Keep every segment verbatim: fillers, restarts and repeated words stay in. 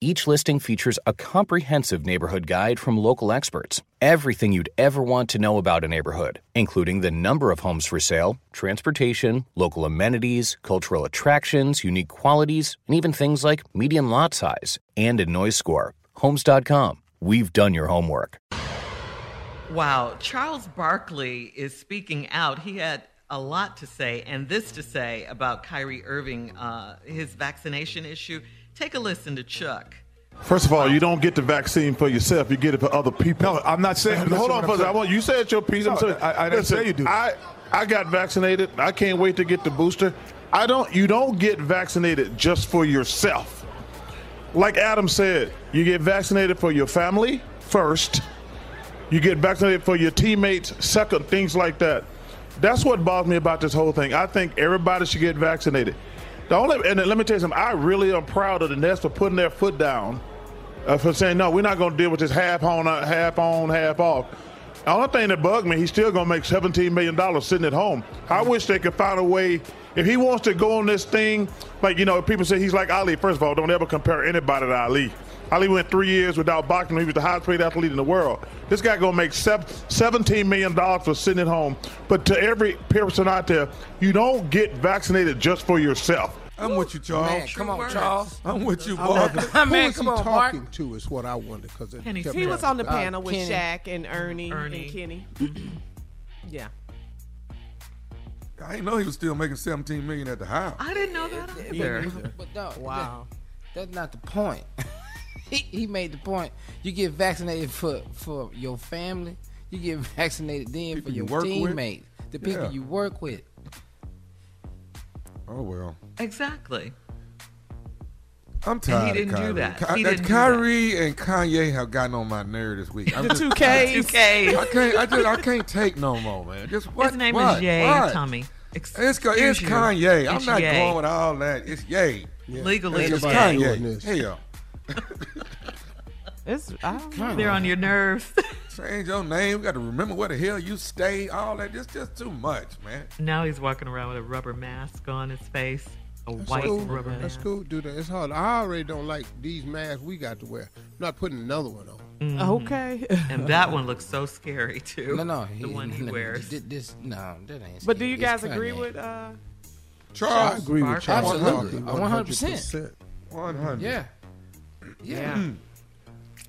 Each listing features a comprehensive neighborhood guide from local experts. Everything you'd ever want to know about a neighborhood, including the number of homes for sale, transportation, local amenities, cultural attractions, unique qualities, and even things like median lot size and a noise score. homes dot com. We've done your homework. Wow. Charles Barkley is speaking out. He had a lot to say, and this to say about Kyrie Irving, uh, his vaccination issue. Take a listen to Chuck. First of all, you don't get the vaccine for yourself. You get it for other people. No, I'm not saying. Hold on, for a second. You said your piece. No, I'm sorry. I, I didn't listen, say you do. I, I got vaccinated. I can't wait to get the booster. I don't. You don't get vaccinated just for yourself. Like Adam said, you get vaccinated for your family first. You get vaccinated for your teammates second. Things like that. That's what bothers me about this whole thing. I think everybody should get vaccinated. The only, and let me tell you something, I really am proud of the Nets for putting their foot down, uh, for saying, no, we're not going to deal with this half on, half on, half off. The only thing that bugged me, he's still going to make seventeen million dollars sitting at home. I wish they could find a way, if he wants to go on this thing, like, you know, people say he's like Ali. First of all, don't ever compare anybody to Ali. Ali went three years without boxing. He was the highest paid athlete in the world. This guy going to make seventeen million dollars for sitting at home. But to every person out there, you don't get vaccinated just for yourself. I'm with you, Charles. Man, come on, Charles. I'm with you, Mark. Who is he talking Mark. to is what I wonder. Cause it Kenny, he was on the panel uh, with Kenny. Shaq and Ernie, Ernie. and Kenny. Yeah. I didn't know he was still making seventeen million dollars at the house. I didn't know that either. either. But no, wow. That, that's not the point. He, he made the point. You get vaccinated for, for your family. You get vaccinated then people for your you teammates, with. the people yeah. you work with. Oh well. Exactly. I'm tired. And he didn't of do that. Ky- he that didn't Kyrie do that. and Kanye have gotten on my nerve this week. I'm the two Ks. I can't. I just. I can't take no more, man. Just what? His name what, is Ye what? Tommy. It's, it's, it's Kanye. It's I'm not Ye. going with all that. It's Ye. Yeah. Legally, it's, it's Kanye. Hell. It's, I don't know. They're on your nerves. Change your name. You got to remember where the hell you stay. All that. It's just too much, man. Now he's walking around with a rubber mask on his face. A that's white cool. rubber band. That's cool, dude. It's hard. I already don't like these masks we got to wear. I'm not putting another one on. Mm-hmm. Okay. And that one looks so scary, too. No, no. The he, one he no, wears. This, no, that ain't scary. But do you guys it's agree with... Uh, Charles, I agree Barkley. with Charles. Absolutely. one hundred percent. one hundred percent. Yeah. Yeah. Mm.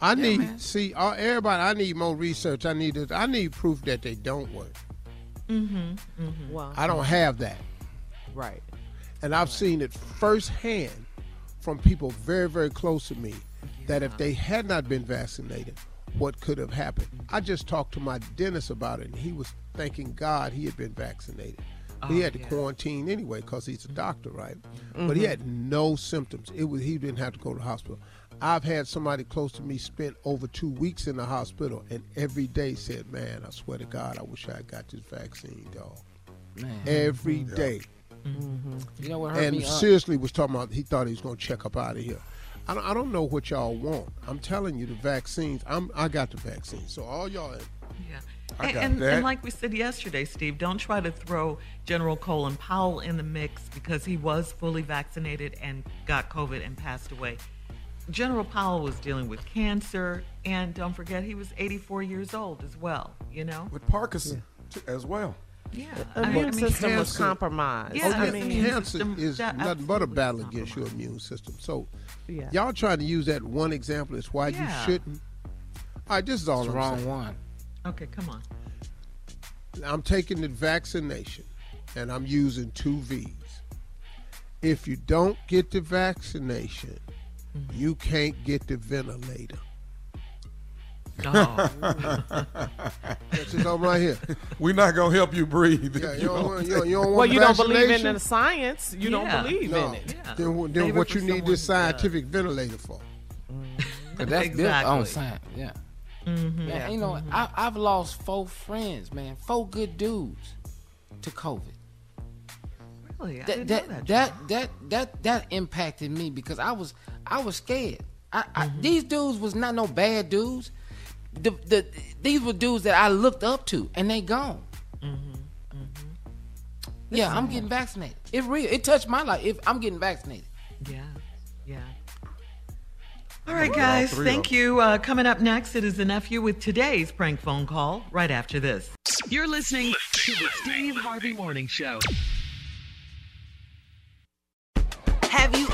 I yeah, need, man. see, uh, everybody, I need more research. I need this. I need proof that they don't work. Mm-hmm. Mm-hmm. Wow. I don't have that. Right. And I've right. seen it firsthand from people very, very close to me that if they had not been vaccinated, what could have happened? I just talked to my dentist about it, and he was thanking God he had been vaccinated. Oh, he had to yeah. quarantine anyway because he's a doctor, right? Mm-hmm. But he had no symptoms. It was he didn't have to go to the hospital. I've had somebody close to me spend over two weeks in the hospital, and every day said, man, I swear to God, I wish I had got this vaccine, dog. Man. Every mm-hmm. day. Mm-hmm. You know what hurt and me seriously up? was talking about he thought he was going to check up out of here. I don't, I don't know what y'all want. I'm telling you, the vaccines, I'm, I got the vaccine. So all y'all... Yeah. I and, got and, that. and like we said yesterday, Steve, don't try to throw General Colin Powell in the mix because he was fully vaccinated and got COVID and passed away. General Powell was dealing with cancer, and don't forget, he was eighty-four years old as well, you know? With Parkinson yeah. as well. Yeah, the immune I mean, system cancer. was compromised. Yeah, I mean, cancer system, is nothing but a battle against your immune system. So, yeah. y'all trying to use that one example is why yeah. you shouldn't. All right, this is all it's I'm wrong saying. one. Okay, come on. I'm taking the vaccination, and I'm using two V's. If you don't get the vaccination, mm-hmm. you can't get the ventilator. Oh. That's just over right here. We're not gonna help you breathe. Yeah, you don't want, you don't, you don't want well, you don't believe in the science. You yeah. don't believe no. in it. Yeah. Then, then what you need this scientific does. ventilator for? Because that's exactly. built on science. Yeah. Mm-hmm. Man, you know, mm-hmm. I, I've lost four friends, man, four good dudes to COVID. Really? I that, didn't that, know that, that that that that impacted me because I was I was scared. I, I, mm-hmm. These dudes was not no bad dudes. The, the these were dudes that I looked up to, and they gone. Mm-hmm. Mm-hmm. Yeah, I'm getting vaccinated. It real. It touched my life. If I'm getting vaccinated. Yeah. Yeah. All right, guys. All thank you. Uh, coming up next, it is the nephew with today's prank phone call. Right after this, you're listening to the Steve Harvey Morning Show. Have you